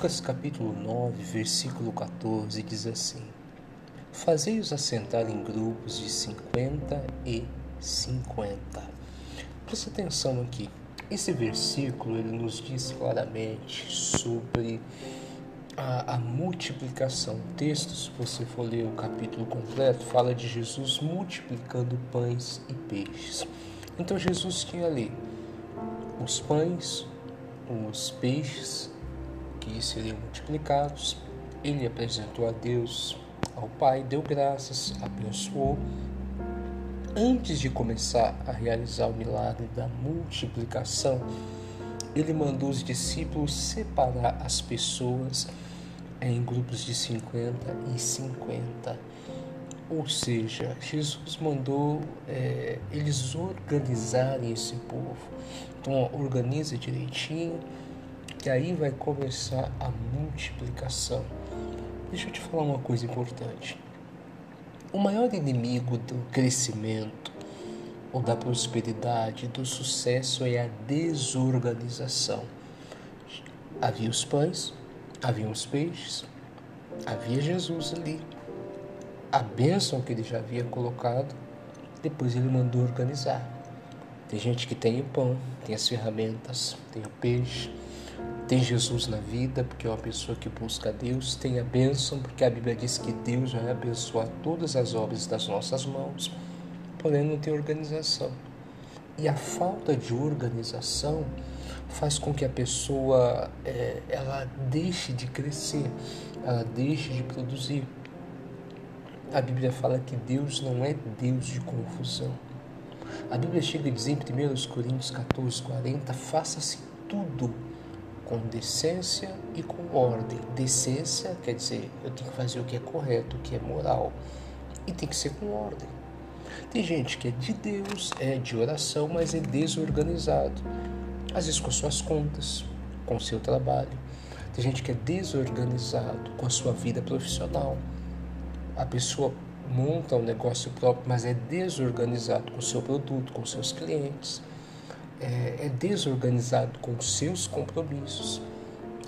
Lucas capítulo 9, versículo 14 diz assim: fazei-os assentar em grupos de 50 e 50. Presta atenção aqui. Esse versículo ele nos diz claramente sobre a multiplicação. O texto, se você for ler o capítulo completo, fala de Jesus multiplicando pães e peixes. Então Jesus tinha ali os pães, os peixes que seriam multiplicados. Ele apresentou a Deus, ao Pai, deu graças, abençoou. Antes de começar a realizar o milagre da multiplicação, ele mandou os discípulos separar as pessoas em grupos de 50 e 50. Ou seja, Jesus mandou eles organizarem esse povo. Então, organiza direitinho, que aí vai começar a multiplicação. Deixa eu te falar uma coisa importante. O maior inimigo do crescimento, ou da prosperidade, do sucesso é a desorganização. Havia os pães, havia os peixes, havia Jesus ali, a bênção que ele já havia colocado, depois ele mandou organizar. Tem gente que tem o pão, tem as ferramentas, tem o peixe, tem Jesus na vida, porque é uma pessoa que busca a Deus, tem a bênção, porque a Bíblia diz que Deus vai abençoar todas as obras das nossas mãos, porém não tem organização. E a falta de organização faz com que a pessoa ela deixe de crescer, ela deixe de produzir. A Bíblia fala que Deus não é Deus de confusão. A Bíblia chega a dizer em 1 Coríntios 14:40, faça-se tudo com decência e com ordem. Decência quer dizer, eu tenho que fazer o que é correto, o que é moral, e tem que ser com ordem. Tem gente que é de Deus, é de oração, mas é desorganizado, às vezes com suas contas, com o seu trabalho. Tem gente que é desorganizado com a sua vida profissional. A pessoa monta um negócio próprio, mas é desorganizado com o seu produto, com seus clientes. É desorganizado com os seus compromissos,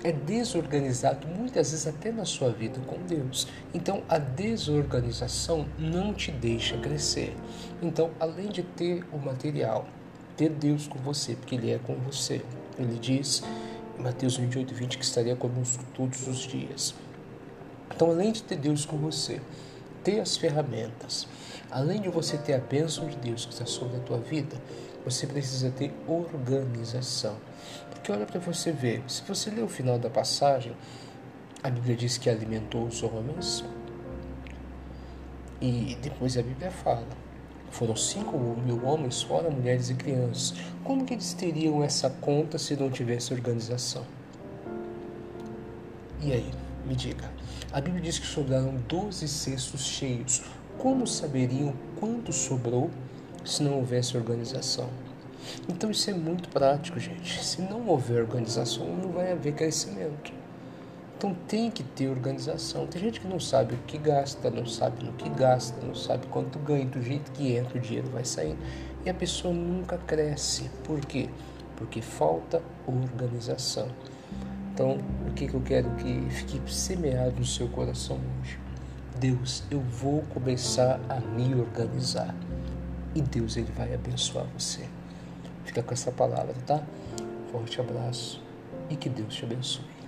é desorganizado muitas vezes até na sua vida com Deus. Então a desorganização não te deixa crescer. Então, além de ter o material, ter Deus com você, porque Ele é com você. Ele diz em Mateus 28:20 que estaria conosco todos os dias. Então, além de ter Deus com você, ter as ferramentas, além de você ter a bênção de Deus que está sobre a tua vida, você precisa ter organização. Porque olha para você ver, se você ler o final da passagem, a Bíblia diz que alimentou os homens, e depois a Bíblia fala, foram 5.000 homens, fora mulheres e crianças. Como que eles teriam essa conta se não tivesse organização? E aí, me diga, a Bíblia diz que sobraram 12 cestos cheios. Como saberiam quanto sobrou se não houvesse organização? Então isso é muito prático, gente. Se não houver organização, não vai haver crescimento. Então tem que ter organização. Tem gente que não sabe o que gasta, não sabe no que gasta, não sabe quanto ganha, do jeito que entra o dinheiro vai saindo. E a pessoa nunca cresce. Por quê? Porque falta organização. Então, o que eu quero que fique semeado no seu coração hoje? Deus, eu vou começar a me organizar. E Deus, Ele vai abençoar você. Fica com essa palavra, tá? Forte abraço e que Deus te abençoe.